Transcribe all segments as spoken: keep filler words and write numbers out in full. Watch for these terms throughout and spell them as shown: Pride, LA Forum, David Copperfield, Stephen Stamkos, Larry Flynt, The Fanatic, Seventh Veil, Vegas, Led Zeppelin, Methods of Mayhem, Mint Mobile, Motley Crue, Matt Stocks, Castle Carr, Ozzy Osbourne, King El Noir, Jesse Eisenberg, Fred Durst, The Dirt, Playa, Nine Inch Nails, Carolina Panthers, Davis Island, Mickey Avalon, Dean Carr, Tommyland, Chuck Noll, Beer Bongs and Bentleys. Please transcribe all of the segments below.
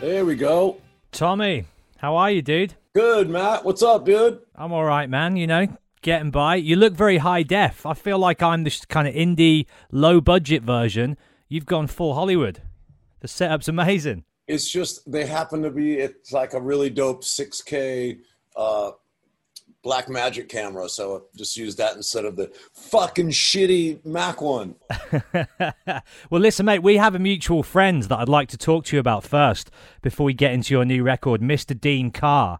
There we go. Tommy, how are you, dude? Good, Matt. What's up, dude? I'm all right, man. You know, getting by. You look very high def. I feel like I'm this kind of indie, low-budget version. You've gone full Hollywood. The setup's amazing. It's just they happen to be, it's like a really dope six K uh, Black Magic camera, so I just used that instead of the fucking shitty Mac one. Well, listen, mate, we have a mutual friend that I'd like to talk to you about first before we get into your new record, Mister Dean Carr.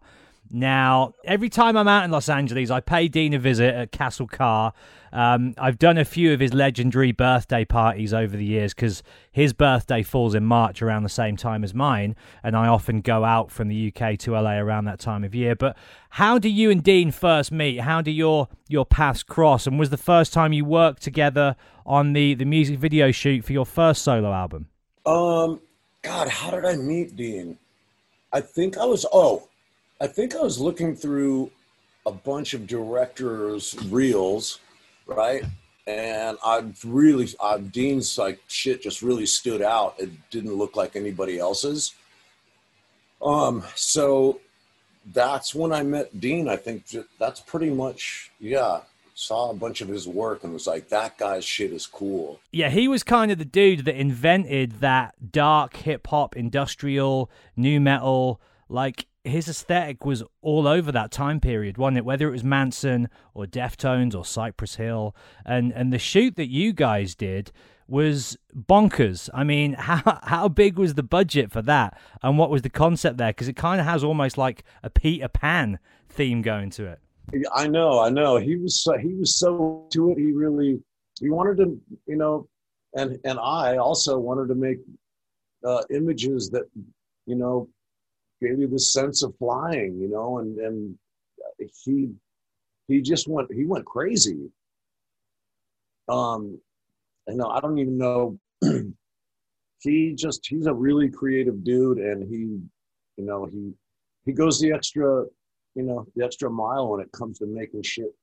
Now, every time I'm out in Los Angeles, I pay Dean a visit at Castle Carr. Um, I've done a few of his legendary birthday parties over the years because his birthday falls in March around the same time as mine, and I often go out from the U K to L A around that time of year. But how do you and Dean first meet? How do your your paths cross? And was the first time you worked together on the, the music video shoot for your first solo album? Um, God, how did I meet Dean? I think I was... oh. I think I was looking through a bunch of directors' reels, right? And I really, I, Dean's like shit just really stood out. It didn't look like anybody else's. Um, so that's when I met Dean. I think that's pretty much, yeah. Saw a bunch of his work and was like, that guy's shit is cool. Yeah, he was kind of the dude that invented that dark hip hop, industrial, nu metal, like. His aesthetic was all over that time period, wasn't it? Whether it was Manson or Deftones or Cypress Hill. And and the shoot that you guys did was bonkers. I mean, how how big was the budget for that? And what was the concept there? Because it kind of has almost like a Peter Pan theme going to it. I know, I know. He was so, he was so to it. He really, he wanted to, you know, and, and I also wanted to make uh, images that, you know, gave you this sense of flying, you know, and, and he he just went he went crazy. Um, you know, I don't even know. he just he's a really creative dude, and he, you know, he he goes the extra, you know, the extra mile when it comes to making shit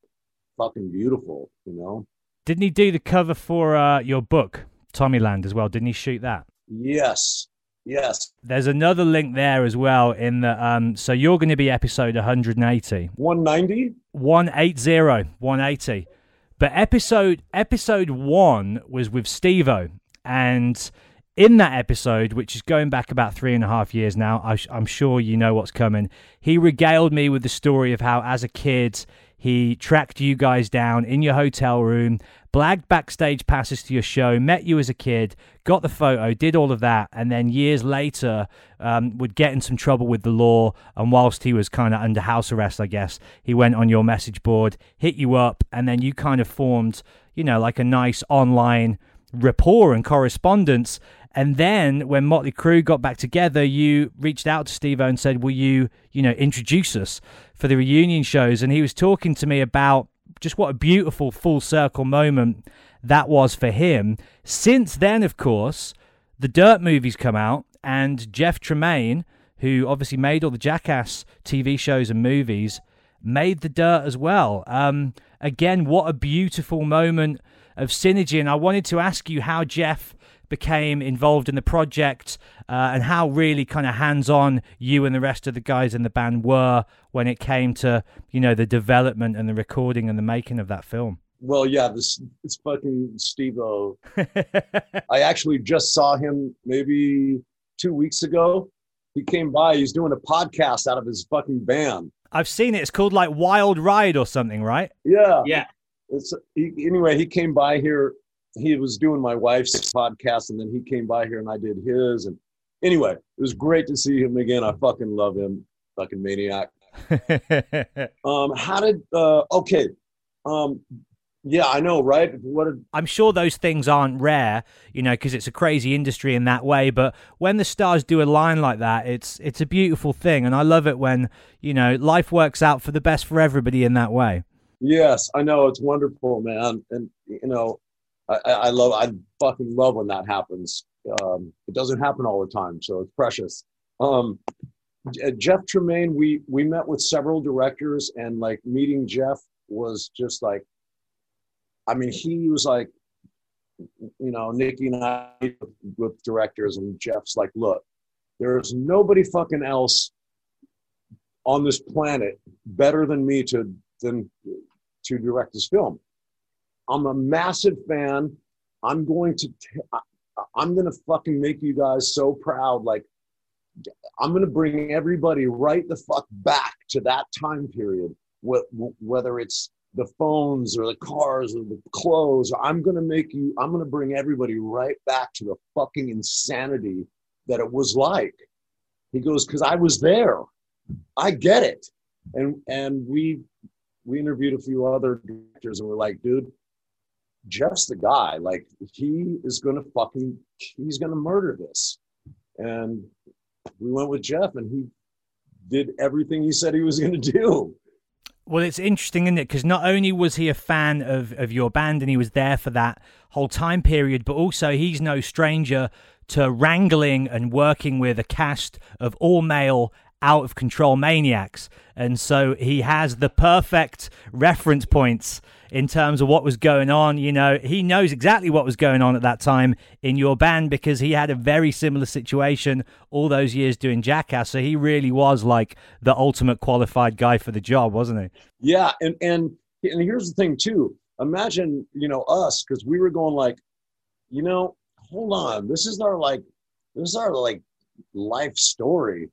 fucking beautiful, you know. Didn't he do the cover for uh, your book Tommyland as well? Didn't he shoot that? Yes. Yes. There's another link there as well in the, um, so you're going to be episode one eighty. one ninety? one eighty, one eighty. But episode, episode one was with Steve-O. And in that episode, which is going back about three and a half years now, I sh- I'm sure you know what's coming. He regaled me with the story of how as a kid, he tracked you guys down in your hotel room, blagged backstage passes to your show, met you as a kid, got the photo, did all of that, and then years later um, would get in some trouble with the law, and whilst he was kind of under house arrest, I guess, he went on your message board, hit you up, and then you kind of formed, you know, like a nice online rapport and correspondence. And then when Motley Crue got back together, you reached out to Steve-O and said, will you, you know, introduce us for the reunion shows? And he was talking to me about just what a beautiful full circle moment that was for him. Since then, of course, the Dirt movie's come out, and Jeff Tremaine, who obviously made all the Jackass T V shows and movies, made the Dirt as well. Um, again, what a beautiful moment of synergy. And I wanted to ask you how Jeff became involved in the project uh, and how really kind of hands-on you and the rest of the guys in the band were when it came to, you know, the development and the recording and the making of that film. Well, yeah, this it's fucking Steve-O. I actually just saw him maybe two weeks ago. He came by. He's doing a podcast out of his fucking van. I've seen it. It's called like Wild Ride or something, right? Yeah. Yeah. It's he, anyway, he came by here. He was doing my wife's podcast, and then he came by here and I did his. And anyway, it was great to see him again. I fucking love him. Fucking maniac. um, how did, uh, okay. Um, yeah, I know, right? What? A- I'm sure those things aren't rare, you know, because it's a crazy industry in that way. But when the stars do align like that, it's, it's a beautiful thing. And I love it when, you know, life works out for the best for everybody in that way. Yes, I know. It's wonderful, man. And, you know, I, I love, I fucking love when that happens. Um, it doesn't happen all the time, so it's precious. Um, Jeff Tremaine, we, we met with several directors, and like meeting Jeff was just like, I mean, he was like, you know, Nikki and I with directors, and Jeff's like, look, there's nobody fucking else on this planet better than me to, than to direct this film. I'm a massive fan. I'm going to, t- I'm going to fucking make you guys so proud. Like, I'm going to bring everybody right the fuck back to that time period. Wh- whether it's the phones or the cars or the clothes, I'm going to make you, I'm going to bring everybody right back to the fucking insanity that it was like. He goes, because I was there. I get it. And, and we, we interviewed a few other directors, and we're like, dude, Jeff's the guy. Like, he is gonna fucking, he's gonna murder this. And we went with Jeff, and he did everything he said he was gonna do. Well, it's interesting, isn't it? Because not only was he a fan of, of your band, and he was there for that whole time period, but also he's no stranger to wrangling and working with a cast of all male out of control maniacs. And so he has the perfect reference points in terms of what was going on. You know, he knows exactly what was going on at that time in your band, because he had a very similar situation all those years doing Jackass. So he really was like the ultimate qualified guy for the job, wasn't he? Yeah. And, and, and here's the thing too, imagine, you know, us, cause we were going like, you know, hold on, this is our like, this is our like life story.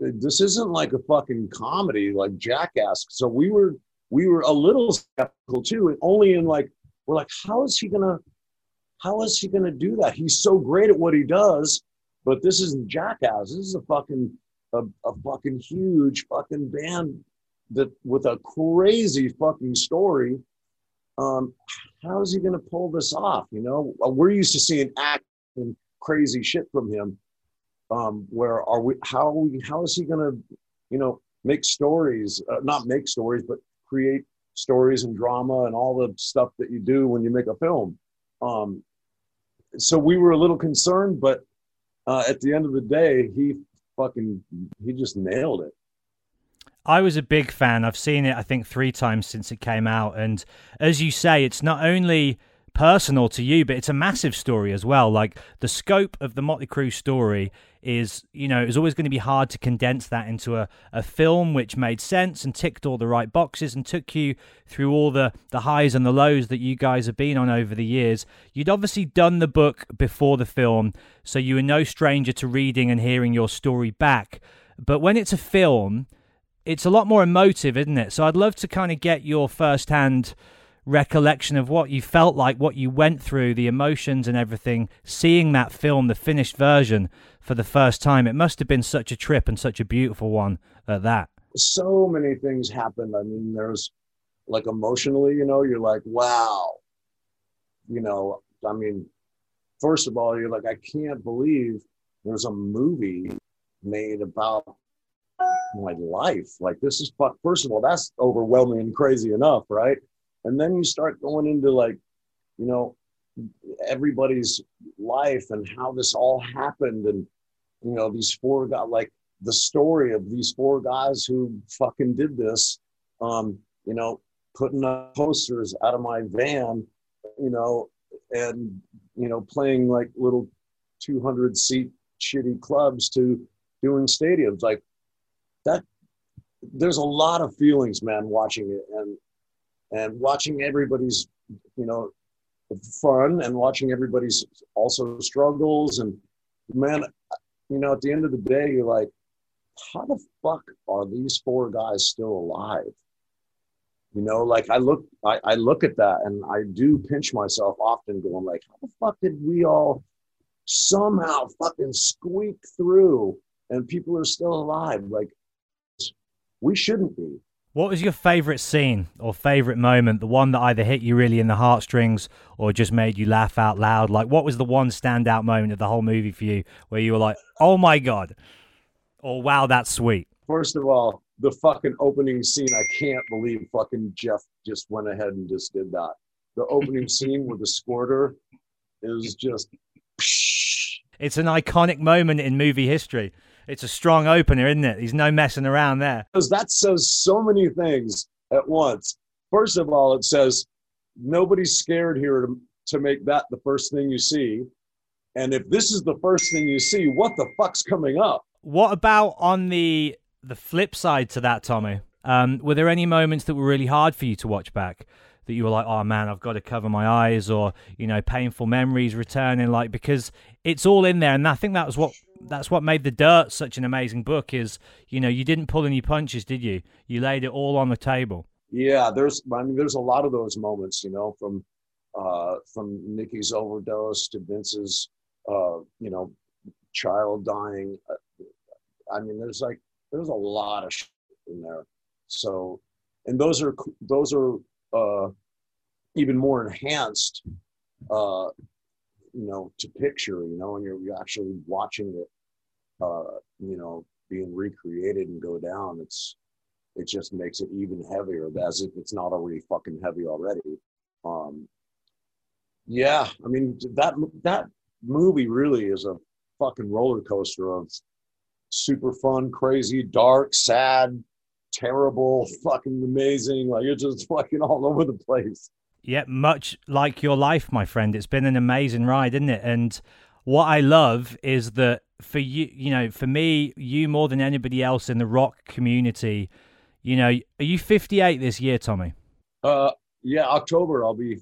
This isn't like a fucking comedy like Jackass. So we were, we were a little skeptical too. And only in like, we're like, how is he gonna, how is he gonna do that? He's so great at what he does, but this isn't Jackass. This is a fucking, a, a fucking huge fucking band that with a crazy fucking story. Um, how is he gonna pull this off? You know, we're used to seeing acting crazy shit from him. Um, where are we, how are we, how is he going to, you know, make stories, uh, not make stories, but create stories and drama and all the stuff that you do when you make a film. Um, so we were a little concerned, but uh, at the end of the day, he fucking, he just nailed it. I was a big fan. I've seen it, I think, three times since it came out. And as you say, it's not only personal to you, but it's a massive story as well. Like, the scope of the Motley Crue story is, you know, it's always going to be hard to condense that into a, a film which made sense and ticked all the right boxes and took you through all the, the highs and the lows that you guys have been on over the years. You'd obviously done the book before the film, so you were no stranger to reading and hearing your story back. But when it's a film, it's a lot more emotive, isn't it? So I'd love to kind of get your first-hand recollection of what you felt like, what you went through, the emotions and everything, seeing that film, the finished version, for the first time. It must have been such a trip and such a beautiful one at that. So many things happened. I mean, there's, like, emotionally, you know, you're like, wow. You know, I mean, first of all, you're like, I can't believe there's a movie made about my life. Like, this is, fuck. First of all, that's overwhelming and crazy enough, right? And then you start going into, like, you know, everybody's life and how this all happened. And, you know, these four guys, like, the story of these four guys who fucking did this, um, you know, putting up posters out of my van, you know, and, you know, playing, like, little two hundred seat shitty clubs to doing stadiums. Like, that, there's a lot of feelings, man, watching it and, and watching everybody's, you know, fun and watching everybody's also struggles. And, man, you know, at the end of the day, you're like, how the fuck are these four guys still alive? You know, like, I look, I, I look at that and I do pinch myself often going, like, how the fuck did we all somehow fucking squeak through and people are still alive? Like, we shouldn't be. What was your favorite scene or favorite moment? The one that either hit you really in the heartstrings or just made you laugh out loud? Like, what was the one standout moment of the whole movie for you where you were like, oh my God, or wow, that's sweet? First of all, the fucking opening scene. I can't believe fucking Jeff just went ahead and just did that. The opening scene with the squirter is just... It's an iconic moment in movie history. It's a strong opener, isn't it? He's no messing around there. Because that says so many things at once. First of all, it says, nobody's scared here to, to make that the first thing you see. And if this is the first thing you see, what the fuck's coming up? What about on the the flip side to that, Tommy? Um, were there any moments that were really hard for you to watch back? That you were like, oh man, I've got to cover my eyes, or, you know, painful memories returning, like, because it's all in there. And I think that was what that's what made The Dirt such an amazing book is, you know, you didn't pull any punches, did you? You laid it all on the table. Yeah, there's I mean, there's a lot of those moments, you know, from uh, from Nikki's overdose to Vince's, uh, you know, child dying. I mean, there's like there's a lot of shit in there. So, and those are those are. Uh, even more enhanced, uh, you know, to picture, you know, and you're, you're actually watching it, uh, you know, being recreated and go down. It's, it just makes it even heavier, as if it's not already fucking heavy already. Um, yeah, I mean, that, that movie really is a fucking roller coaster of super fun, crazy, dark, sad, terrible, fucking amazing. Like, you're just fucking all over the place. Yeah, much like your life, my friend. It's been an amazing ride, isn't it? And what I love is that for you, you know, for me, you more than anybody else in the rock community, you know, are you fifty-eight this year, Tommy? Uh, yeah, October, I'll be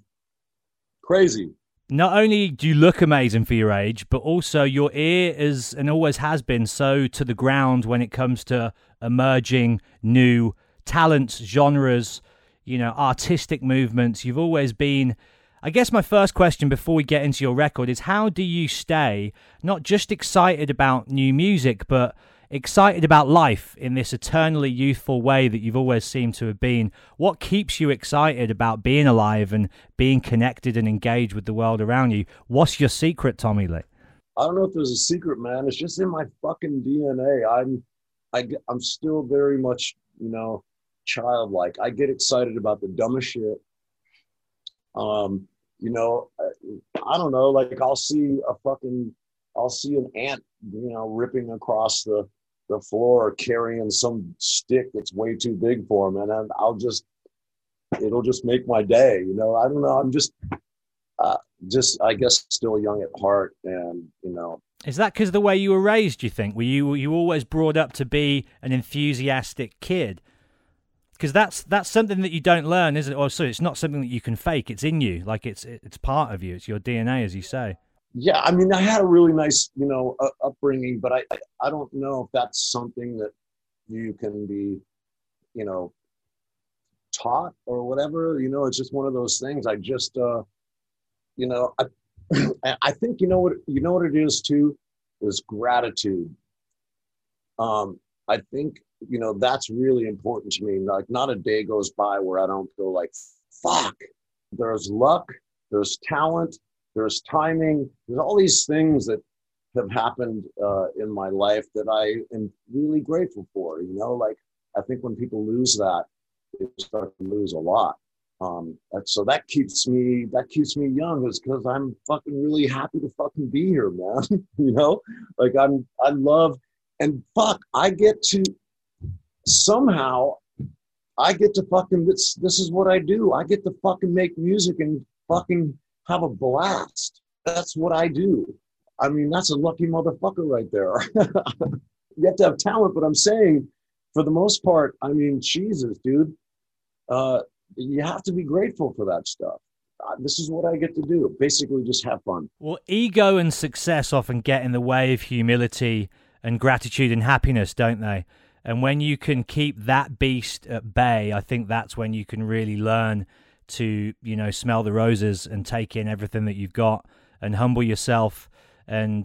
crazy. Not only do you look amazing for your age, but also your ear is and always has been so to the ground when it comes to emerging new talents, genres, you know, artistic movements. You've always been, I guess my first question before we get into your record is, how do you stay not just excited about new music, but excited about life in this eternally youthful way that you've always seemed to have been? What keeps you excited about being alive and being connected and engaged with the world around you? What's your secret, Tommy Lee? I don't know if there's a secret, man. It's just in my fucking D N A. I'm, I, I'm still very much, you know, childlike. I get excited about the dumbest shit. Um, you know, I, I don't know. Like, I'll see a fucking, I'll see an ant, you know, ripping across the, the floor, carrying some stick that's way too big for him. And I'll just, it'll just make my day. You know, I don't know. I'm just, uh, just, I guess, still young at heart. And, you know. Is that because of the way you were raised, do you think? Were you were you always brought up to be an enthusiastic kid? Because that's that's something that you don't learn, isn't it? Or so it's not something that you can fake. It's in you. Like, it's it's part of you. It's your D N A, as you say. Yeah, I mean, I had a really nice, you know, uh, upbringing, but I, I, I don't know if that's something that you can be, you know, taught or whatever. You know, it's just one of those things. I just, uh, you know, I, I think, you know what, you know what it is too, is gratitude. Um, I think, you know, that's really important to me. Like, not a day goes by where I don't go like, fuck, there's luck, there's talent, there's timing, there's all these things that have happened uh, in my life that I am really grateful for, you know? Like, I think when people lose that, they start to lose a lot. Um, and so that keeps me, that keeps me young, is because I'm fucking really happy to fucking be here, man. You know? Like, I'm, I love, and fuck, I get to, somehow, I get to fucking, this, this is what I do. I get to fucking make music and fucking have a blast. That's what I do. I mean, that's a lucky motherfucker right there. You have to have talent, but I'm saying, for the most part, I mean, Jesus, dude, uh, you have to be grateful for that stuff. Uh, this is what I get to do. Basically, just have fun. Well, ego and success often get in the way of humility and gratitude and happiness, don't they? And when you can keep that beast at bay, I think that's when you can really learn to, you know, smell the roses and take in everything that you've got and humble yourself. And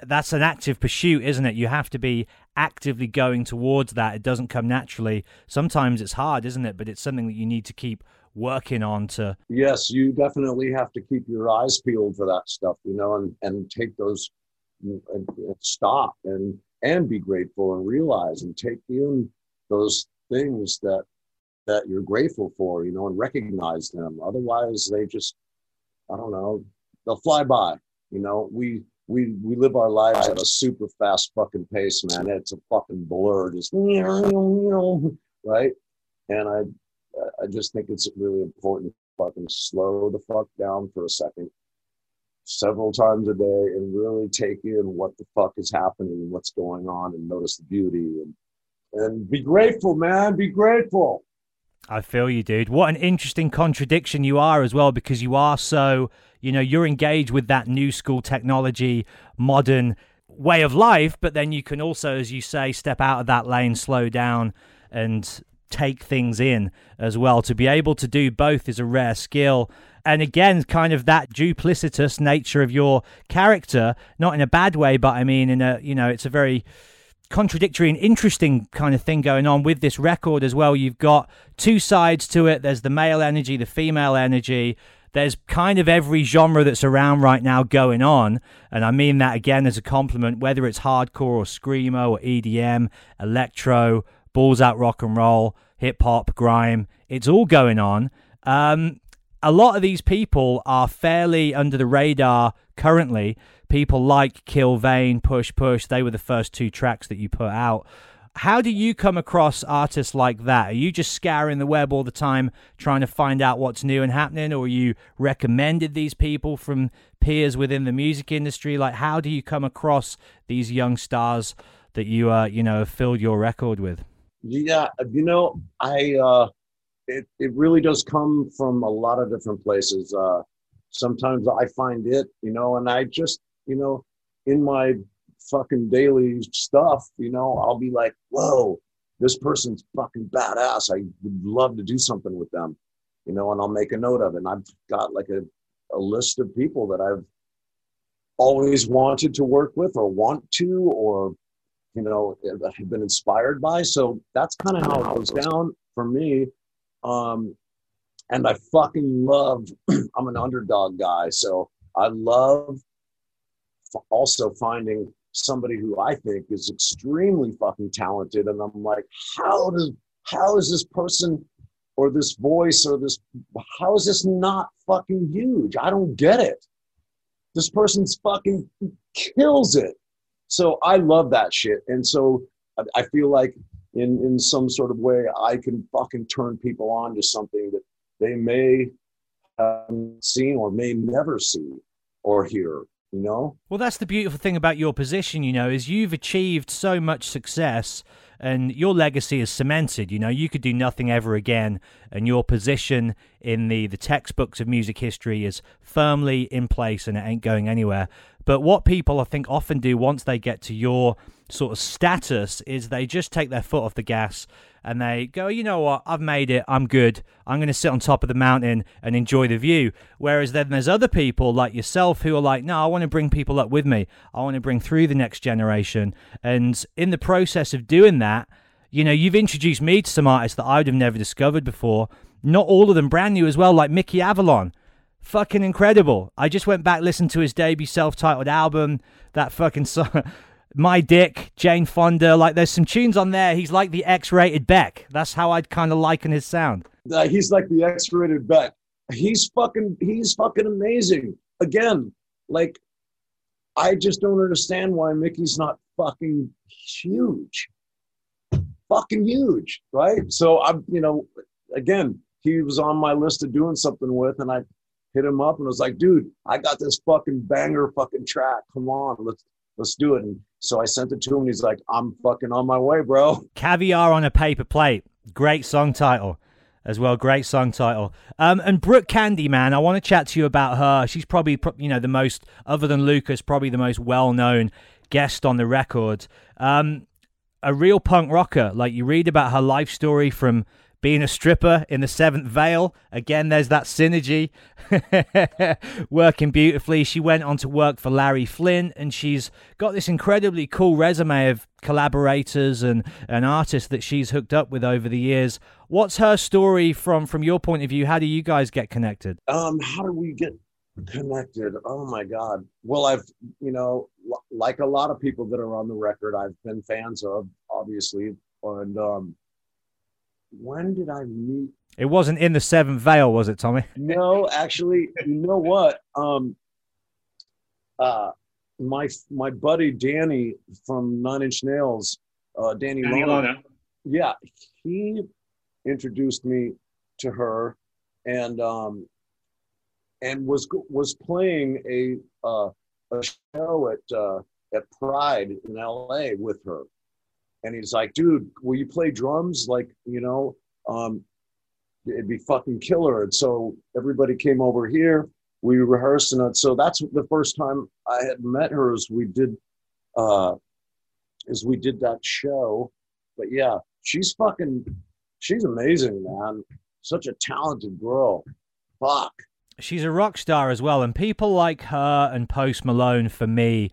that's an active pursuit, isn't it? You have to be actively going towards that. It doesn't come naturally. Sometimes it's hard, isn't it? But it's something that you need to keep working on to. Yes, you definitely have to keep your eyes peeled for that stuff, you know, and, and take those and, and stop and, and be grateful and realize and take in those things that, that you're grateful for, you know, and recognize them. Otherwise they just, I don't know, they'll fly by, you know. We, We we live our lives at a super fast fucking pace, man. It's a fucking blur, just right. And I I just think it's really important to fucking slow the fuck down for a second, several times a day, and really take in what the fuck is happening and what's going on, and notice the beauty and and be grateful, man. Be grateful. I feel you, dude. What an interesting contradiction you are as well, because you are so, you know, you're engaged with that new school technology, modern way of life, but then you can also, as you say, step out of that lane, slow down and take things in as well. To be able to do both is a rare skill. And again, kind of that duplicitous nature of your character, not in a bad way, but I mean, in a, you know, it's a very contradictory and interesting kind of thing going on with this record as well. You've got two sides to it. There's the male energy, the female energy. There's kind of every genre that's around right now going on. And I mean that again as a compliment, whether it's hardcore or screamo or E D M, electro, balls out rock and roll, hip hop, grime, it's all going on. Um, a lot of these people are fairly under the radar currently. People like Kilvain, Push Push, they were the first two tracks that you put out. How do you come across artists like that? Are you just scouring the web all the time trying to find out what's new and happening, or are you recommended these people from peers within the music industry? Like, how do you come across these young stars that you, uh, you know, have filled your record with? Yeah, you know, I uh, it, it really does come from a lot of different places. Uh, sometimes I find it, you know, and I just, you know, in my fucking daily stuff, you know, I'll be like, whoa, this person's fucking badass. I would love to do something with them, you know, and I'll make a note of it. And I've got like a, a list of people that I've always wanted to work with or want to, or, you know, have been inspired by. So that's kind of how it goes down for me. Um, and I fucking love, I'm an underdog guy. So I love also finding somebody who I think is extremely fucking talented, and I'm like, how does how is this person or this voice or this how is this not fucking huge? I don't get it. This person's fucking kills it. So I love that shit, and so I, I feel like in in some sort of way I can fucking turn people on to something that they may haven't seen or may never see or hear. You know? Well, that's the beautiful thing about your position, you know, is you've achieved so much success and your legacy is cemented. You know, you could do nothing ever again, and your position in the, the textbooks of music history is firmly in place and it ain't going anywhere. But what people, I think, often do once they get to your sort of status is they just take their foot off the gas and they go, you know what, I've made it, I'm good, I'm going to sit on top of the mountain and enjoy the view. Whereas then there's other people like yourself who are like, no, I want to bring people up with me. I want to bring through the next generation. And in the process of doing that, you know, you've introduced me to some artists that I would have never discovered before. Not all of them brand new as well, like Mickey Avalon. Fucking incredible. I just went back, listened to his debut self-titled album, that fucking song... My Dick, Jane Fonda, like there's some tunes on there. He's like the X-rated Beck. That's how I'd kind of liken his sound. Uh, he's like the X-rated Beck. He's fucking, he's fucking amazing. Again, like, I just don't understand why Mickey's not fucking huge. Fucking huge, right? So, I'm, you know, again, he was on my list of doing something with, and I hit him up and was like, dude, I got this fucking banger fucking track. Come on, let's let's do it. And so I sent it to him, and he's like, I'm fucking on my way, bro. Caviar on a Paper Plate. Great song title as well. Great song title. Um, and Brooke Candy, man, I want to chat to you about her. She's probably, you know, the most, other than Lucas, probably the most well-known guest on the record. Um, a real punk rocker. Like, you read about her life story from being a stripper in the Seventh Veil. Again, there's that synergy. Working beautifully. She went on to work for Larry Flynt, and she's got this incredibly cool resume of collaborators and, and artists that she's hooked up with over the years. What's her story from, from your point of view? How do you guys get connected? Um, how do we get connected? Oh, my God. Well, I've, you know, l- like a lot of people that are on the record, I've been fans of, obviously. And um, when did I meet? It wasn't in the Seventh Veil, was it, Tommy? No, actually, you know what? Um, uh, my my buddy Danny from Nine Inch Nails, uh, Danny, Danny Lona, Lona, yeah, he introduced me to her, and um, and was was playing a uh, a show at uh, at Pride in L A with her, and he's like, dude, will you play drums? Like, you know. Um, It'd be fucking killer. And so everybody came over here. We rehearsed. And so that's the first time I had met her is we did uh, is we did that show. But yeah, she's fucking, she's amazing, man. Such a talented girl. Fuck. She's a rock star as well. And people like her and Post Malone, for me,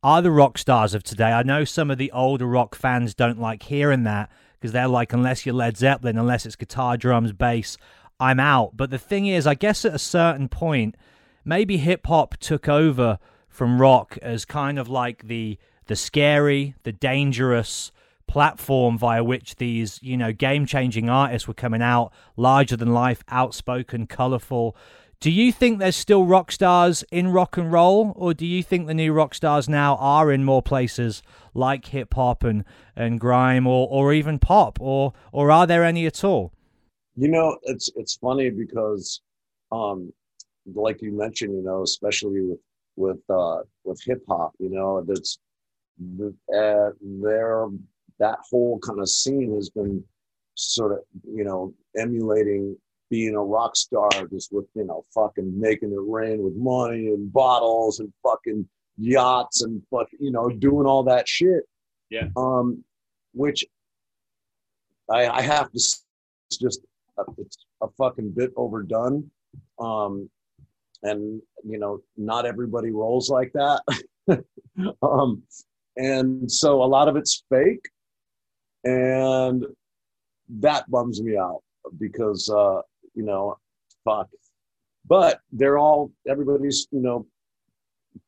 are the rock stars of today. I know some of the older rock fans don't like hearing that, because they're like, unless you're Led Zeppelin, unless it's guitar, drums, bass, I'm out. But the thing is, I guess at a certain point, maybe hip-hop took over from rock as kind of like the the scary, the dangerous platform via which these, you know, game-changing artists were coming out, larger-than-life, outspoken, colourful. Do you think there's still rock stars in rock and roll, or do you think the new rock stars now are in more places like hip hop and, and grime or, or even pop, or or are there any at all? You know, it's it's funny because, um, like you mentioned, you know, especially with with uh, with hip hop, you know, that's uh, there that whole kind of scene has been sort of, you know, emulating being a rock star, just with, you know, fucking making it rain with money and bottles and fucking yachts and fuck, you know, doing all that shit. Yeah. Um, which I, I have to say, it's just a, it's a fucking bit overdone. Um, and you know, not everybody rolls like that. um, and so a lot of it's fake, and that bums me out because uh. You know, fuck. But they're all, everybody's, you know,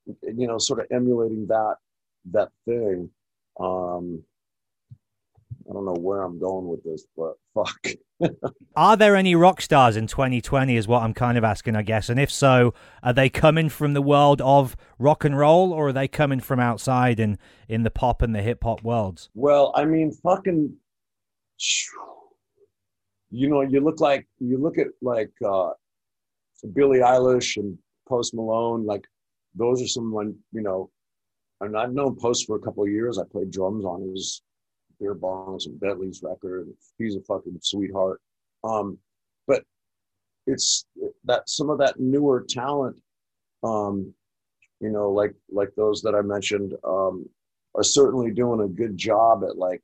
you know, sort of emulating that that thing. Um, I don't know where I'm going with this, but fuck. Are there any rock stars in twenty twenty is what I'm kind of asking, I guess. And if so, are they coming from the world of rock and roll, or are they coming from outside in, in the pop and the hip hop worlds? Well, I mean, fucking... You know, you look like, you look at like uh, so Billie Eilish and Post Malone, like those are some, you know, and I've known Post for a couple of years. I played drums on his Beer Bongs and Bentley's record. He's a fucking sweetheart. Um, but it's that some of that newer talent, um, you know, like like those that I mentioned, um, are certainly doing a good job at like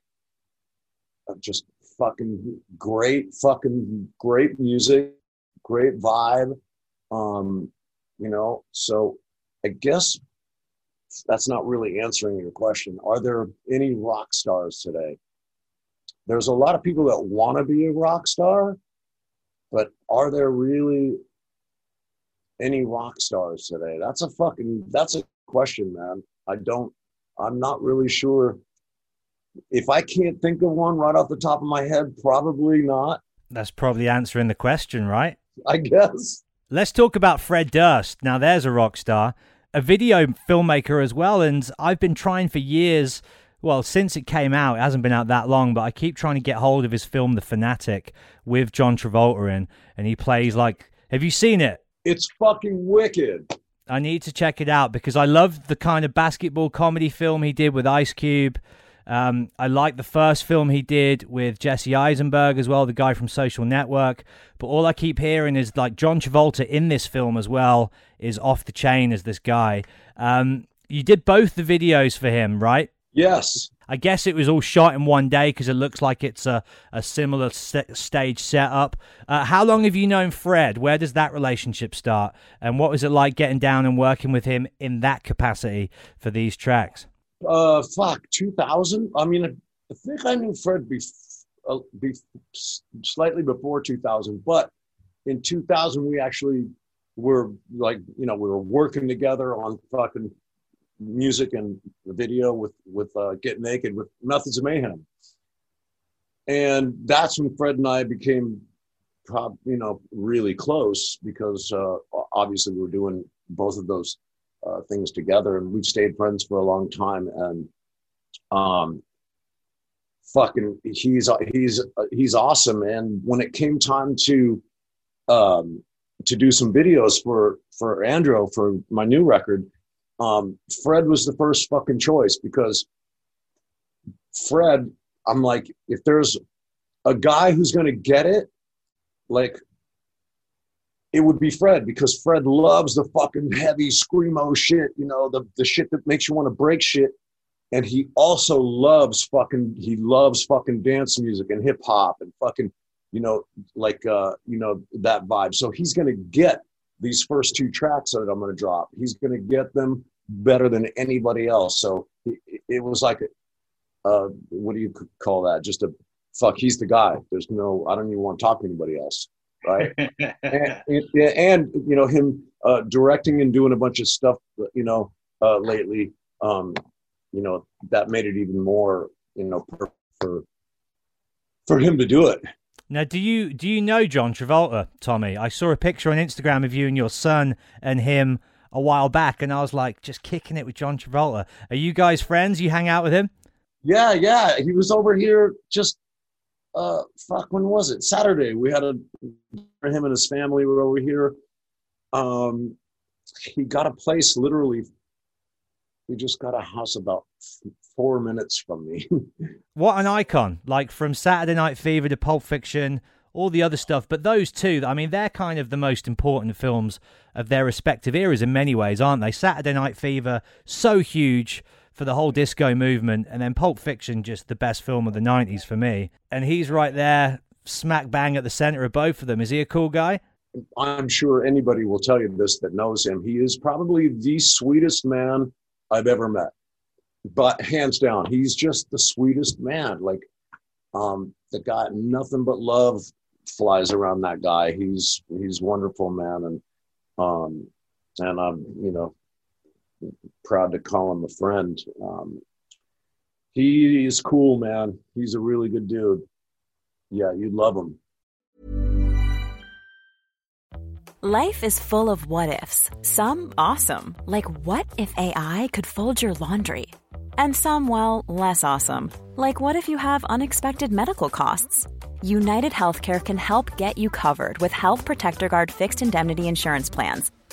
of just fucking great, fucking great music, great vibe, um, you know. So I guess that's not really answering your question. Are there any rock stars today? There's a lot of people that want to be a rock star, but are there really any rock stars today? That's a fucking, that's a question, man. I don't, I'm not really sure. If I can't think of one right off the top of my head, probably not. That's probably answering the question, right? I guess. Let's talk about Fred Durst. Now, there's a rock star, a video filmmaker as well, and I've been trying for years, well, since it came out, it hasn't been out that long, but I keep trying to get hold of his film, The Fanatic, with John Travolta in, and he plays like, have you seen it? It's fucking wicked. I need to check it out because I love the kind of basketball comedy film he did with Ice Cube. Um, I like the first film he did with Jesse Eisenberg as well, the guy from Social Network. But all I keep hearing is like John Travolta in this film as well is off the chain as this guy. Um, you did both the videos for him, right? Yes. I guess it was all shot in one day because it looks like it's a, a similar st- stage setup. Uh, how long have you known Fred? Where does that relationship start? And what was it like getting down and working with him in that capacity for these tracks? Uh, fuck, two thousand. I mean, I think I knew Fred be, uh, be slightly before two thousand, but in two thousand, we actually were like, you know, we were working together on fucking music and the video with, with uh, Get Naked with Methods of Mayhem. And that's when Fred and I became, prob- you know, really close because uh, obviously we were doing both of those Uh, things together, and we've stayed friends for a long time. And um, fucking, he's he's he's awesome. And when it came time to um, to do some videos for for Andro for my new record, um, Fred was the first fucking choice because Fred, I'm like, if there's a guy who's gonna get it, like, it would be Fred because Fred loves the fucking heavy screamo shit, you know, the, the shit that makes you want to break shit. And he also loves fucking, he loves fucking dance music and hip hop and fucking, you know, like, uh, you know, that vibe. So he's going to get these first two tracks that I'm going to drop. He's going to get them better than anybody else. So it, it was like, a, uh, what do you call that? Just a fuck, he's the guy. There's no, I don't even want to talk to anybody else. Right. and, and, you know, him uh, directing and doing a bunch of stuff, you know, uh, lately, um, you know, that made it even more, you know, per- for for him to do it. Now, do you do you know John Travolta, Tommy? I saw a picture on Instagram of you and your son and him a while back, and I was like, just kicking it with John Travolta. Are you guys friends? You hang out with him? Yeah, yeah. He was over here just. Uh, fuck, when was it? Saturday. We had a, him and his family were over here. Um, he got a place, literally, he just got a house about four minutes from me. What an icon, like from Saturday Night Fever to Pulp Fiction, all the other stuff. But those two, I mean, they're kind of the most important films of their respective eras in many ways, aren't they? Saturday Night Fever, so huge for the whole disco movement, and then Pulp Fiction, just the best film of the nineties for me. And he's right there, smack bang at the center of both of them. Is he a cool guy? I'm sure anybody will tell you this that knows him. He is probably the sweetest man I've ever met. But hands down, he's just the sweetest man. Like, um, the guy, nothing but love flies around that guy. He's he's wonderful, man. And, um, and I'm, you know, proud to call him a friend. Um, he is cool, man. He's a really good dude. Yeah, you'd love him. Life is full of what ifs. Some awesome, like what if A I could fold your laundry? and some, well, less awesome. Like what if you have unexpected medical costs? United Healthcare can help get you covered with Health Protector Guard fixed indemnity insurance plans.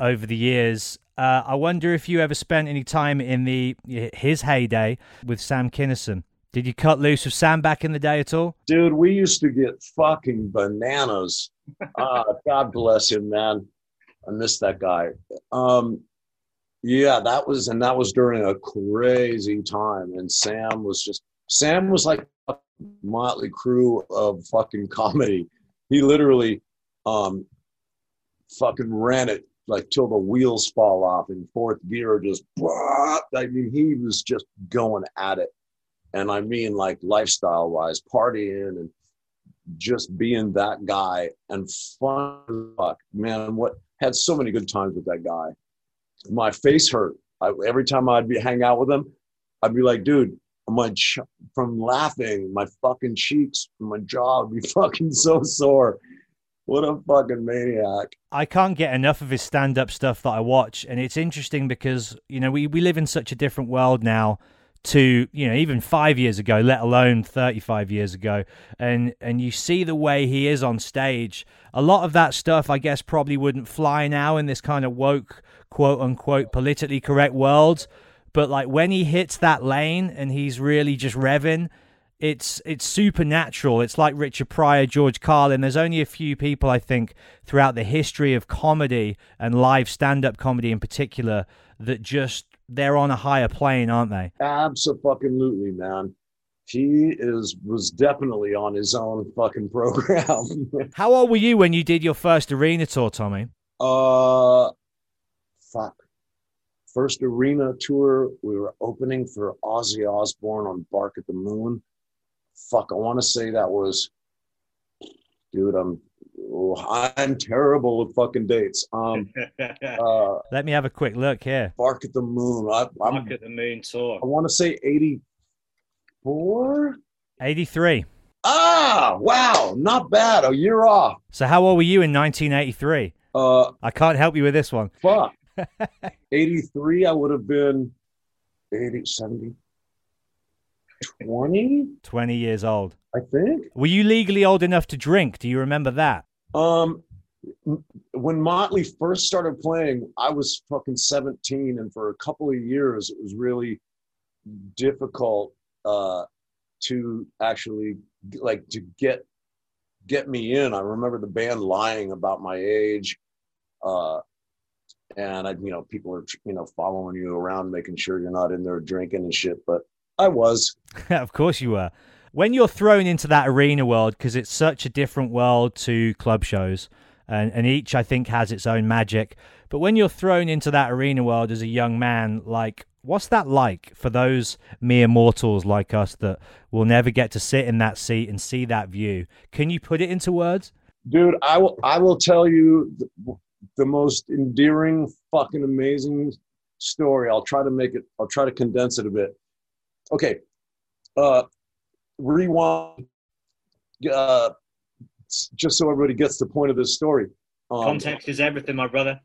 over the years. Uh, I wonder if you ever spent any time in the his heyday with Sam Kinison. Did you cut loose with Sam back in the day at all? Dude, we used to get fucking bananas. Uh, God bless him, man. I miss that guy. Um, yeah, that was, and that was during a crazy time. And Sam was just, Sam was like Motley Crue of fucking comedy. He literally um, fucking ran it like till the wheels fall off in fourth gear, just, I mean, he was just going at it. And I mean, like lifestyle wise, partying and just being that guy and fun, fuck, man, what had so many good times with that guy. My face hurt. I, every time I'd be hang out with him, I'd be like, dude, my ch- from laughing, my fucking cheeks, my jaw would be fucking so sore. What a fucking maniac. I can't get enough of his stand-up stuff that I watch. And it's interesting because, you know, we, we live in such a different world now to, you know, even five years ago, let alone thirty-five years ago. And, and you see the way he is on stage. A lot of that stuff, I guess, probably wouldn't fly now in this kind of woke, quote-unquote, politically correct world. But, like, when he hits that lane and he's really just revving, It's it's supernatural. It's like Richard Pryor, George Carlin. There's only a few people, I think, throughout the history of comedy and live stand-up comedy in particular that just, they're on a higher plane, aren't they? Abso-fucking-lutely, man. He is was definitely on his own fucking program. How old were you when you did your first arena tour, Tommy? Uh, fuck. First arena tour, we were opening for Ozzy Osbourne on Bark at the Moon. Fuck, I want to say that was, dude, I'm oh, I'm terrible with fucking dates. Um, uh, Let me have a quick look here. Bark at the Moon. I, I'm, Bark at the Moon tour. I want to say eighty-four? eighty-three. Ah, wow, not bad. A year off. So how old were you in nineteen eighty-three? Uh, I can't help you with this one. Fuck. eighty-three, I would have been eighty, seventy. twenty? twenty years old. I think. Were you legally old enough to drink? Do you remember that? Um, when Motley first started playing, I was fucking seventeen. And for a couple of years, it was really difficult uh, to actually, like, to get get me in. I remember the band lying about my age. Uh, and, I, you know, people are, you know, following you around, making sure you're not in there drinking and shit. But I was. Of course you were. When you're thrown into that arena world, because it's such a different world to club shows, and, and each, I think, has its own magic. But when you're thrown into that arena world as a young man, like, what's that like for those mere mortals like us that will never get to sit in that seat and see that view? Can you put it into words? Dude, I will, I will tell you the, the most endearing, fucking amazing story. I'll try to make it, I'll try to condense it a bit. Okay, uh, rewind, uh, just so everybody gets the point of this story. Um, Context is everything, my brother.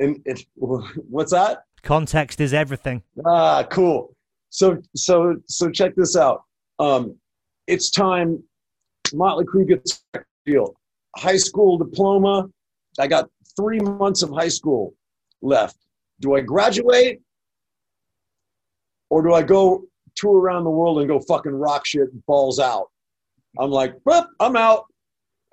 And it's, what's that? Context is everything. Ah, cool. So, so, so check this out. Um, it's time Motley Crue gets a deal. High school diploma. I got three months of high school left. Do I graduate? Or do I go tour around the world and go fucking rock shit and balls out? I'm like, I'm out.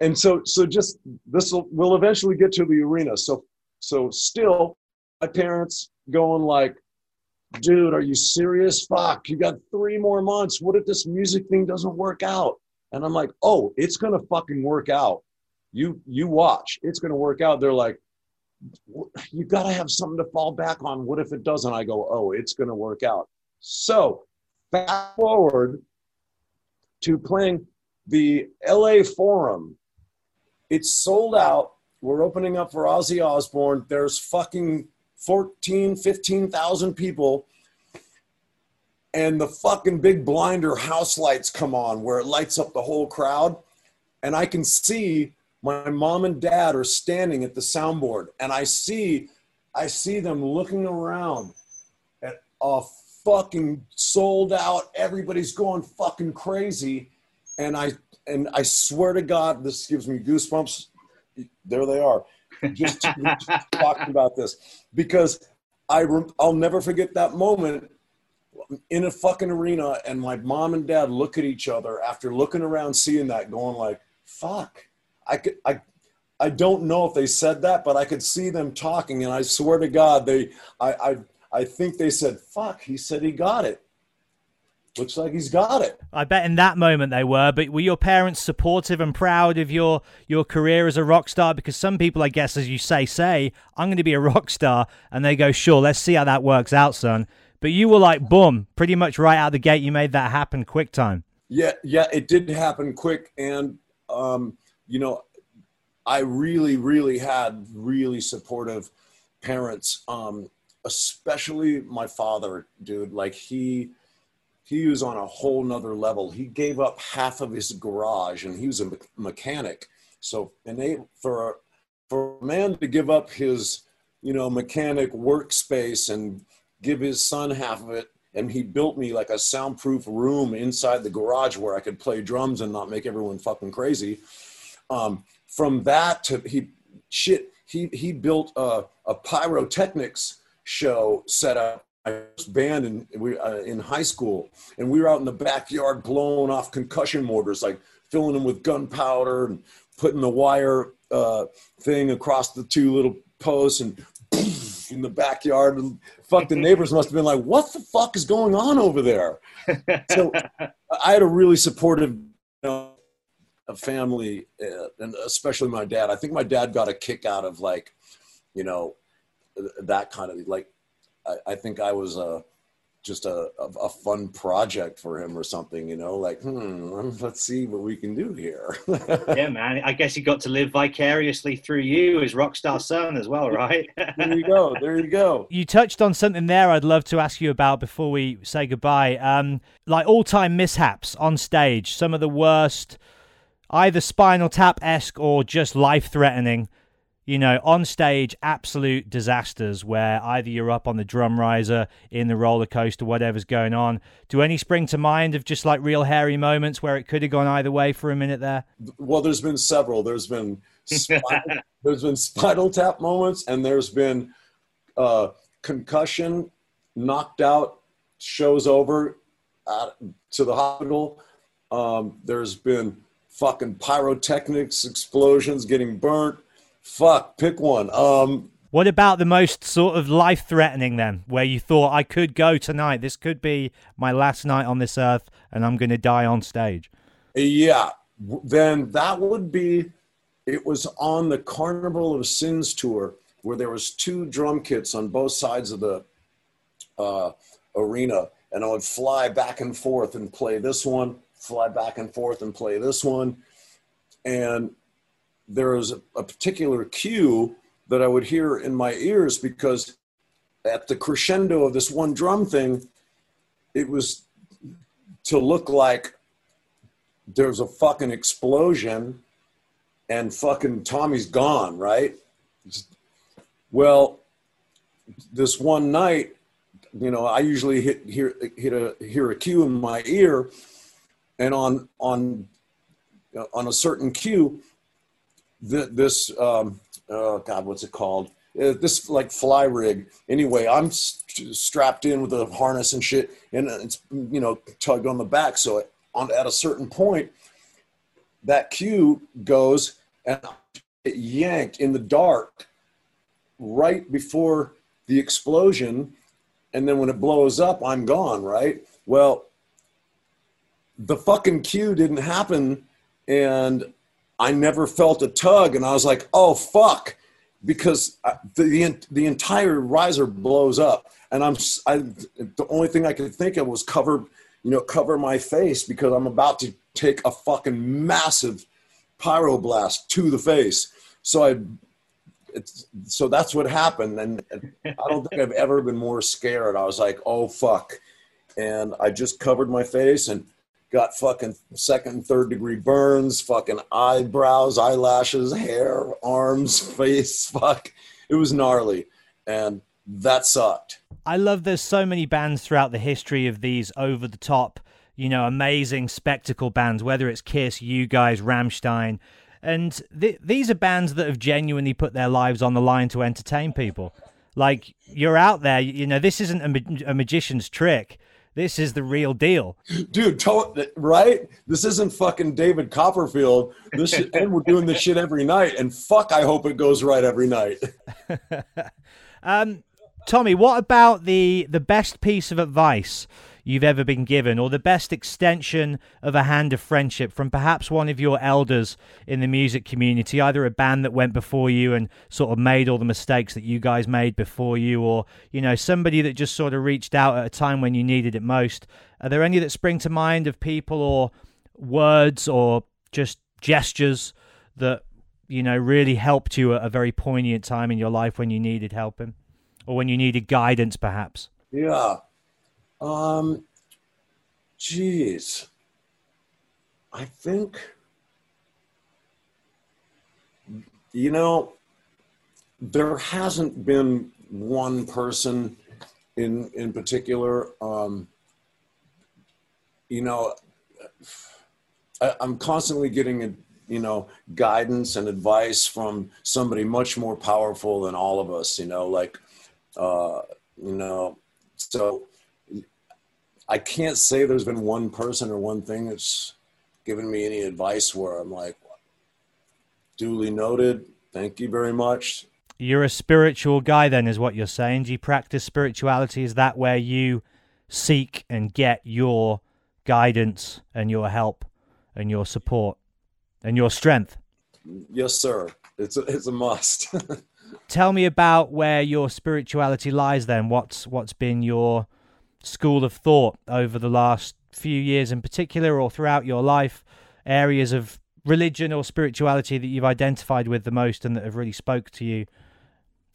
And so, so just this will we'll eventually get to the arena. So, so still, my parents going like, dude, are you serious? Fuck, you got three more months. What if this music thing doesn't work out? And I'm like, oh, it's gonna fucking work out. You you watch, it's gonna work out. They're like, you gotta have something to fall back on. What if it doesn't? I go, oh, it's gonna work out. So fast forward to playing the L A Forum. It's sold out. We're opening up for Ozzy Osbourne. There's fucking fourteen, fifteen thousand people. And the fucking big blinder house lights come on where it lights up the whole crowd. And I can see my mom and dad are standing at the soundboard. And I see, I see them looking around at a fucking sold out. Everybody's going fucking crazy. And I, and I swear to God, this gives me goosebumps. There they are. Just, just talking about this, because I re- I'll never forget that moment in a fucking arena. And my mom and dad look at each other after looking around, seeing that, going like, fuck, I could, I, I don't know if they said that, but I could see them talking. And I swear to God, they, I, I, I think they said, fuck, he said he got it. Looks like he's got it. I bet in that moment they were, but were your parents supportive and proud of your, your career as a rock star? Because some people, I guess, as you say, say, I'm going to be a rock star. And they go, sure, let's see how that works out, son. But you were like, boom, pretty much right out of the gate. You made that happen quick time. Yeah, yeah, it did happen quick. And, um, you know, I really, really had really supportive parents, um, especially my father, dude. Like he... He was on a whole nother level. He gave up half of his garage, and he was a me- mechanic. So, and they, for for a man to give up his, you know, mechanic workspace and give his son half of it, and he built me like a soundproof room inside the garage where I could play drums and not make everyone fucking crazy. Um, from that to he, shit, he he built a, a pyrotechnics show set up. I was band in, we, uh, in high school, and we were out in the backyard blowing off concussion mortars, like filling them with gunpowder and putting the wire uh, thing across the two little posts and in the backyard. And fuck, the neighbors must have been like, what the fuck is going on over there? So I had a really supportive you know, family, uh, and especially my dad. I think my dad got a kick out of like, you know, that kind of like, I think I was a, just a, a fun project for him or something, you know, like, hmm, let's see what we can do here. Yeah, man. I guess he got to live vicariously through you, his rock star son as well, right? There you go. There you go. You touched on something there I'd love to ask you about before we say goodbye. Um, like all-time mishaps on stage, some of the worst, either Spinal Tap-esque or just life-threatening. You know, on stage, absolute disasters where either you're up on the drum riser, in the roller coaster, whatever's going on. Do any spring to mind of just like real hairy moments where it could have gone either way for a minute there? Well, there's been several. There's been spinal, there's been Spinal Tap moments, and there's been uh, concussion, knocked out, shows over uh, to the hospital. Um, there's been fucking pyrotechnics, explosions, getting burnt. Fuck, pick one. Um, what about the most sort of life-threatening then, where you thought, I could go tonight. This could be my last night on this earth, and I'm going to die on stage. Yeah, then that would be, it was on the Carnival of Sins tour, where there was two drum kits on both sides of the uh, arena, and I would fly back and forth and play this one, fly back and forth and play this one, and there was a, a particular cue that I would hear in my ears because at the crescendo of this one drum thing, it was to look like there's a fucking explosion and fucking Tommy's gone, right? Well, this one night, you know, I usually hit hear hit a hear a cue in my ear, and on on on a certain cue, th- this um, oh God, what's it called? Uh, this like fly rig. Anyway, I'm st- strapped in with a harness and shit, and it's, you know, tugged on the back. So it, on at a certain point, that cue goes and it yanked in the dark right before the explosion. And then when it blows up, I'm gone, right? Well, the fucking cue didn't happen, and I never felt a tug, and I was like, oh, fuck, because I, the the entire riser blows up, and I'm I, the only thing I could think of was cover, you know, cover my face, because I'm about to take a fucking massive pyroblast to the face. So I... It's, so that's what happened, and I don't think I've ever been more scared. I was like, oh, fuck, and I just covered my face and got fucking second and third degree burns, fucking eyebrows, eyelashes, hair, arms, face, fuck. It was gnarly, and that sucked. I love there's so many bands throughout the history of these over-the-top, you know, amazing spectacle bands, whether it's Kiss, you guys, Rammstein, And th- these are bands that have genuinely put their lives on the line to entertain people. Like, you're out there, you know, this isn't a, ma- a magician's trick. This is the real deal. Dude, to- right? This isn't fucking David Copperfield. This shit, and we're doing this shit every night. And fuck, I hope it goes right every night. um, Tommy, what about the, the best piece of advice you've ever been given, or the best extension of a hand of friendship from perhaps one of your elders in the music community, either a band that went before you and sort of made all the mistakes that you guys made before you, or, you know, somebody that just sort of reached out at a time when you needed it most? Are there any that spring to mind of people or words or just gestures that, you know, really helped you at a very poignant time in your life when you needed helping, or when you needed guidance perhaps? Yeah. Um, geez, I think, you know, there hasn't been one person in, in particular. Um, you know, I, I'm constantly getting, a, you know, guidance and advice from somebody much more powerful than all of us, you know, like, uh, you know, so I can't say there's been one person or one thing that's given me any advice where I'm like, duly noted, thank you very much. You're a spiritual guy then, is what you're saying. Do you practice spirituality? Is that where you seek and get your guidance and your help and your support and your strength? Yes, sir. It's a, it's a must. Tell me about where your spirituality lies then. What's what's been your school of thought over the last few years in particular, or throughout your life, areas of religion or spirituality that you've identified with the most and that have really spoke to you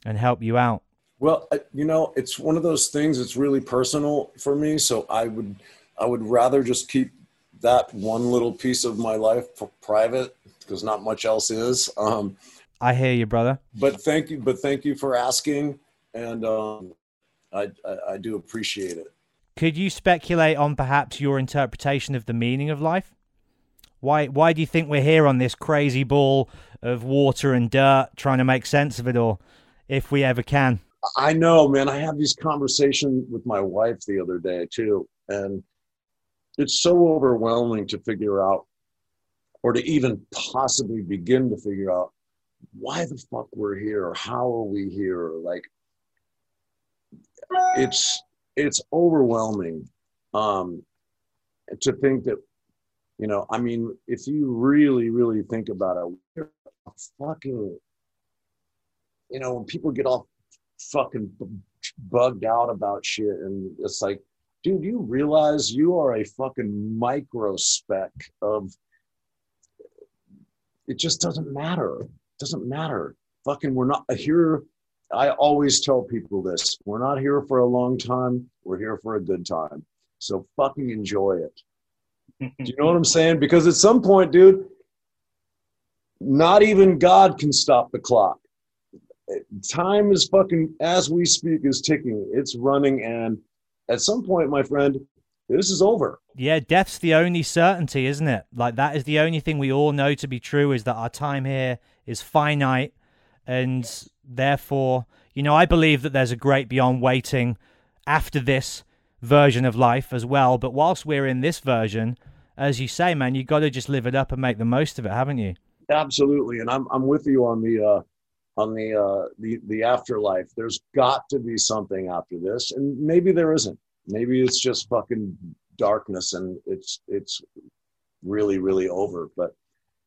and helped you out? Well, you know, it's one of those things that's really personal for me. So I would, I would rather just keep that one little piece of my life private, because not much else is. Um, I hear you, brother. But thank you. But thank you for asking. And um, I, I, I do appreciate it. Could you speculate on perhaps your interpretation of the meaning of life? Why why do you think we're here on this crazy ball of water and dirt trying to make sense of it all, if we ever can? I know, man. I had this conversation with my wife the other day, too. And it's so overwhelming to figure out, or to even possibly begin to figure out, why the fuck we're here, or how are we here, or like, It's it's overwhelming um, to think that, you know, I mean, if you really, really think about it, we're a fucking, you know, when people get all fucking bugged out about shit, and it's like, dude, you realize you are a fucking micro speck of, it just doesn't matter. It doesn't matter. Fucking, we're not here. I always tell people this, we're not here for a long time, we're here for a good time. So fucking enjoy it. Do you know what I'm saying? Because at some point, dude, Not even God can stop the clock. Time is fucking, as we speak, is ticking. It's running, and at some point, my friend, this is over. Yeah, death's the only certainty, isn't it? Like, that is the only thing we all know to be true, is that our time here is finite, and therefore, you know, I believe that there's a great beyond waiting after this version of life as well. But whilst we're in this version, as you say, man, you got to just live it up and make the most of it, haven't you? Absolutely, and I'm I'm with you on the uh, on the uh, the the afterlife. There's got to be something after this, and maybe there isn't. Maybe it's just fucking darkness, and it's it's really really over. But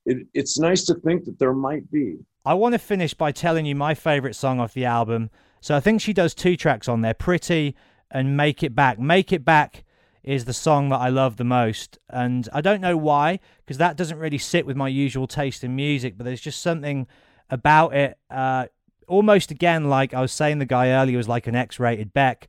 it it's nice to think that there might be. I want to finish by telling you my favorite song off the album. So I think she does two tracks on there, Pretty and Make It Back. Make It Back is the song that I love the most. And I don't know why, because that doesn't really sit with my usual taste in music, but there's just something about it. Uh, almost again, like I was saying, the guy earlier was like an X-rated Beck.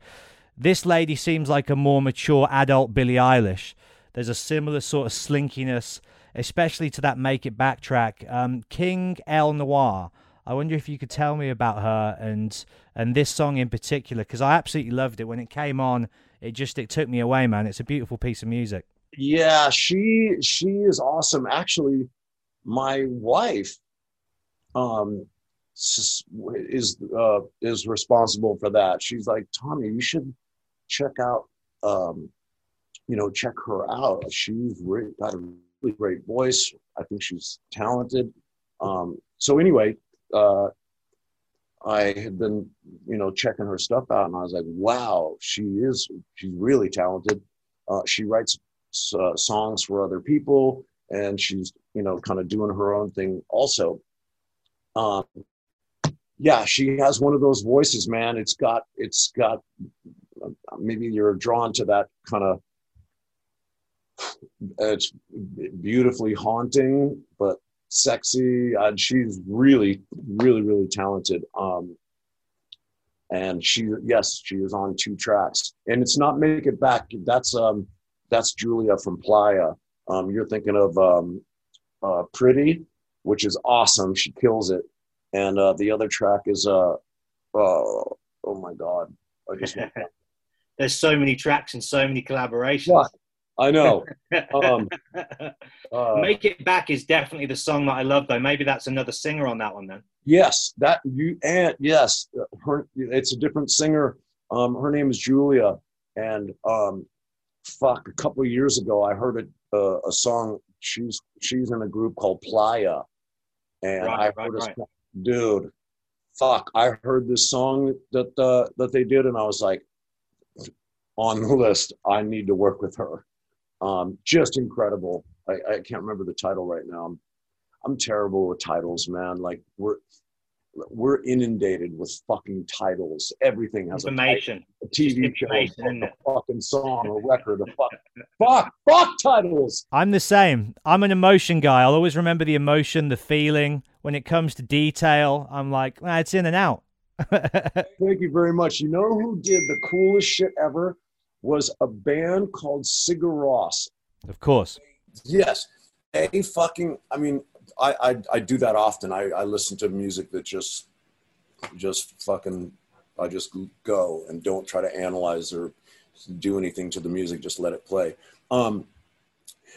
This lady seems like a more mature adult Billie Eilish. There's a similar sort of slinkiness, especially to that Make It Back track. Um, King El Noir. I wonder if you could tell me about her and and this song in particular, because I absolutely loved it. When it came on, it just it took me away, man. It's a beautiful piece of music. Yeah, she she is awesome. Actually, my wife um, is uh, is responsible for that. She's like, Tommy, you should check out, um, you know, check her out. She's really got a really great voice. I think she's talented. Um, so anyway. Uh, I had been, you know, checking her stuff out, and I was like, wow, she is, she's really talented. Uh, she writes uh, songs for other people, and she's, you know, kind of doing her own thing also. Um, yeah, she has one of those voices, man. It's got, it's got, maybe you're drawn to that kind of, it's beautifully haunting, but sexy, and she's really really really talented, um and she yes she is on two tracks, and it's not Make It Back. That's um that's Julia from Playa. Um you're thinking of um uh Pretty, which is awesome. She kills it. And uh the other track is uh oh oh my god, I just there's so many tracks and so many collaborations. What? I know. Um, uh, Make It Back is definitely the song that I love, though. Maybe that's another singer on that one, then. Yes, that you and yes, her. It's a different singer. Um, her name is Julia, and um, fuck, a couple of years ago, I heard a, uh, a song. She's she's in a group called Playa, and right, I heard right, a song, right. dude, fuck, I heard this song that uh, that they did, and I was like, on the list, I need to work with her. Um, just incredible. I, I can't remember the title right now. I'm, I'm terrible with titles, man. Like we're, we're inundated with fucking titles. Everything has information. A, title, a T V information, show, a, a fucking song, a record, a fuck, fuck, fuck titles. I'm the same. I'm an emotion guy. I'll always remember the emotion, the feeling. When it comes to detail, I'm like, ah, it's in and out. Thank you very much. You know who did the coolest shit ever? Was a band called Sigur Rós. Of course. Yes. They fucking, I mean, I, I, I do that often. I, I listen to music that just, just fucking, I just go and don't try to analyze or do anything to the music. Just let it play. Um,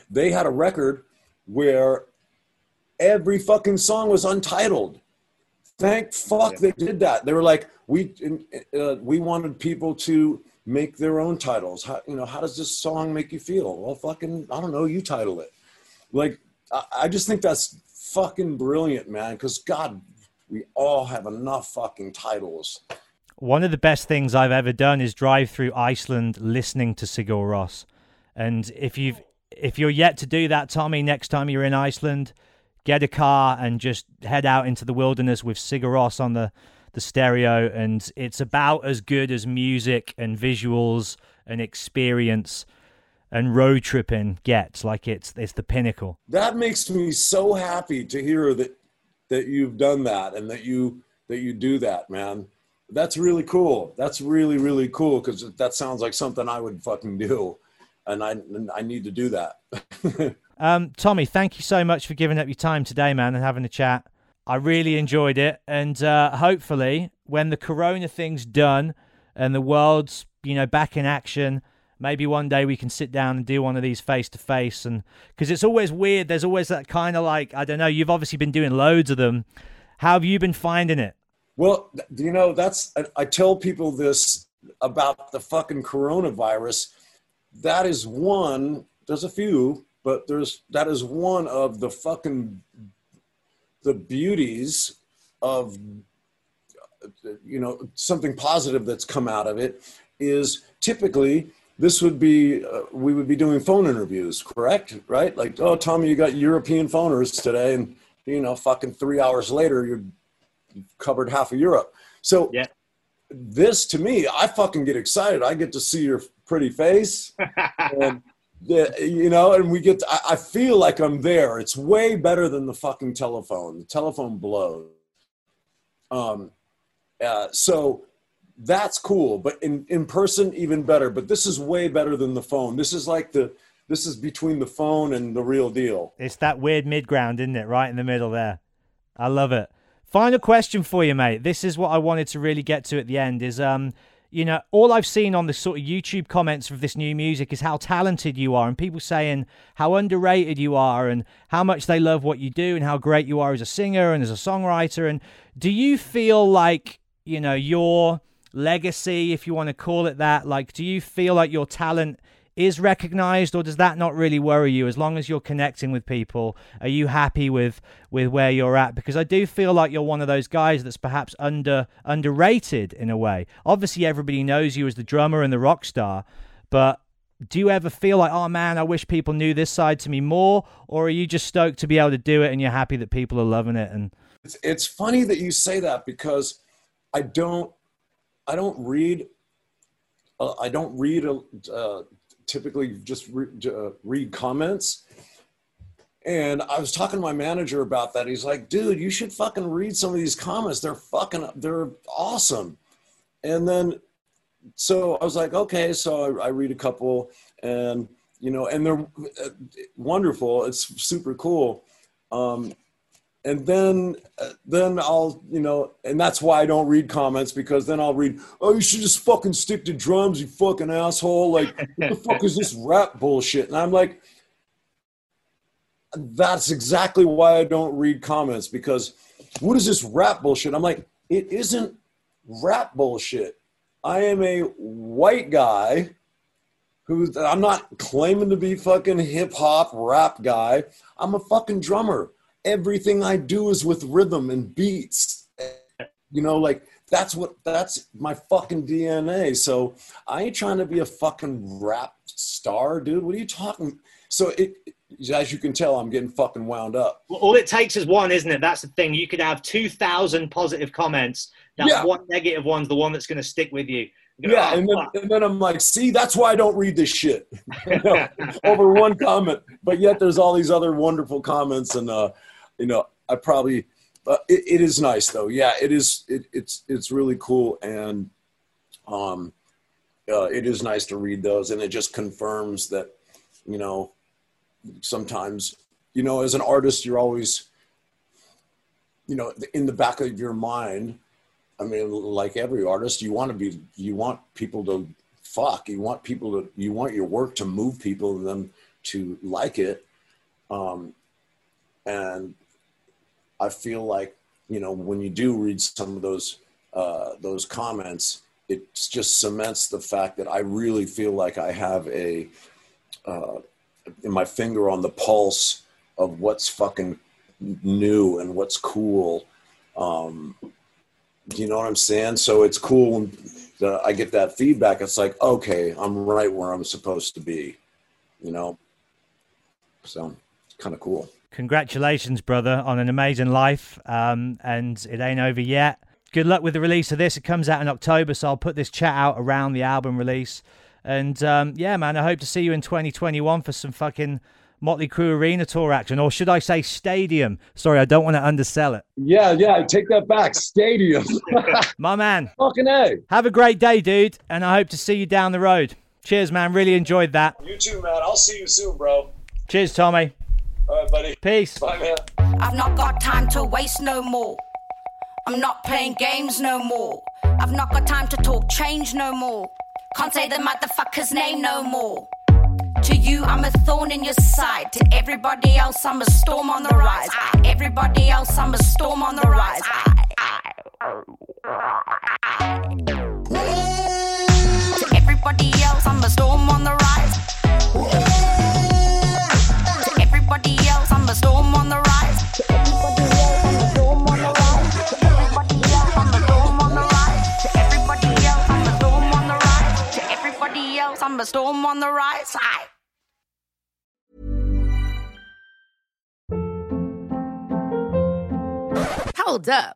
they had a record where every fucking song was untitled. Thank fuck yeah. They did that. They were like, we, uh, we wanted people to make their own titles. How, you know, how does this song make you feel? Well, fucking, I don't know. You title it. Like, I, I just think that's fucking brilliant, man. 'Cause God, we all have enough fucking titles. One of the best things I've ever done is drive through Iceland listening to Sigur Rós. And if you've, if you're yet to do that, Tommy, next time you're in Iceland, get a car and just head out into the wilderness with Sigur Rós on the, the stereo, and it's about as good as music and visuals and experience and road tripping gets. Like it's it's the pinnacle. That makes me so happy to hear that that you've done that and that you that you do that, man. That's really cool. That's really really cool, because that sounds like something I would fucking do, and I and I need to do that. Um, Tommy, thank you so much for giving up your time today, man, and having a chat. I really enjoyed it. And uh, hopefully when the corona thing's done and the world's, you know, back in action, maybe one day we can sit down and do one of these face to face. And because it's always weird. There's always that kind of like, I don't know, you've obviously been doing loads of them. How have you been finding it? Well, you know, that's, I tell people this about the fucking coronavirus. That is one, there's a few, but there's, that is one of the fucking, the beauties of, you know, something positive that's come out of it is typically this would be, uh, we would be doing phone interviews, correct? Right? Like, oh, Tommy, you got European phoners today. And, you know, fucking three hours later, you're, you've covered half of Europe. So yeah. This to me, I fucking get excited. I get to see your pretty face. And, you know, and we get, to, I, I feel like I'm there. It's way better than the fucking telephone. The telephone blows. Um, uh, so that's cool. But in, in person, even better. But this is way better than the phone. This is like the, this is between the phone and the real deal. It's that weird mid-ground, isn't it? Right in the middle there. I love it. Final question for you, mate. This is what I wanted to really get to at the end is, um, you know, all I've seen on the sort of YouTube comments of this new music is how talented you are and people saying how underrated you are and how much they love what you do and how great you are as a singer and as a songwriter. And do you feel like, you know, your legacy, if you want to call it that, like, do you feel like your talent is recognized, or does that not really worry you? As long as you're connecting with people, are you happy with with where you're at? Because I do feel like you're one of those guys that's perhaps under underrated in a way. Obviously everybody knows you as the drummer and the rock star, but do you ever feel like, oh man, I wish people knew this side to me more? Or are you just stoked to be able to do it and you're happy that people are loving it? And it's, it's funny that you say that, because I don't I don't read uh, I don't read a uh, typically just re- uh, read comments. And I was talking to my manager about that. He's like, dude, you should fucking read some of these comments. They're fucking, they're awesome. And then, so I was like, okay, so I, I read a couple and, you know, and they're wonderful. It's super cool. Um, and then, then I'll, you know, and that's why I don't read comments, because then I'll read, oh, you should just fucking stick to drums, you fucking asshole. Like, what the fuck is this rap bullshit? And I'm like, that's exactly why I don't read comments, because what is this rap bullshit? I'm like, it isn't rap bullshit. I am a white guy who, I'm not claiming to be fucking hip hop rap guy. I'm a fucking drummer. Everything I do is with rhythm and beats, you know, like that's what, that's my fucking D N A. So I ain't trying to be a fucking rap star, dude. What are you talking? So it, as you can tell, I'm getting fucking wound up. Well, all it takes is one, isn't it? That's the thing. You could have two thousand positive comments. That yeah. One negative one's the one that's going to stick with you. Go, yeah, oh, and, then, and then I'm like, see, that's why I don't read this shit. You know, over one comment, but yet there's all these other wonderful comments, and uh, you know, I probably uh, it, it is nice though. Yeah, it is. It, it's it's really cool, and um, uh, it is nice to read those, and it just confirms that, you know, sometimes, you know, as an artist, you're always, you know, in the back of your mind. I mean, like every artist, you want to be, you want people to fuck, you want people to, you want your work to move people and them to like it. Um, and I feel like, you know, when you do read some of those, uh, those comments, it just cements the fact that I really feel like I have a, uh, my finger on the pulse of what's fucking new and what's cool. Um, You know what I'm saying? So it's cool when the, I get that feedback. It's like, okay, I'm right where I'm supposed to be, you know? So it's kind of cool. Congratulations, brother, on an amazing life. Um, and it ain't over yet. Good luck with the release of this. It comes out in October, so I'll put this chat out around the album release. And um, yeah, man, I hope to see you in twenty twenty-one for some fucking Motley Crue Arena Tour action, or should I say stadium? Sorry, I don't want to undersell it. Yeah, yeah, take that back. Stadium. My man. Fucking A. Have a great day, dude, and I hope to see you down the road. Cheers, man. Really enjoyed that. You too, man. I'll see you soon, bro. Cheers, Tommy. All right, buddy. Peace. Bye, man. I've not got time to waste no more. I'm not playing games no more. I've not got time to talk change no more. Can't say the motherfucker's name no more. To you, I'm a thorn in your side. To everybody else, I'm a storm on the rise. I, everybody else, I'm a storm on the rise. I, I, I, I. To everybody else, I'm a storm on the rise. To everybody else, I'm a storm on the rise. To everybody else, I'm a storm on the rise. To everybody else, I'm a storm on the rise. To everybody else, I'm a storm on the rise. To everybody else, I'm a storm on the rise. I. Hold up.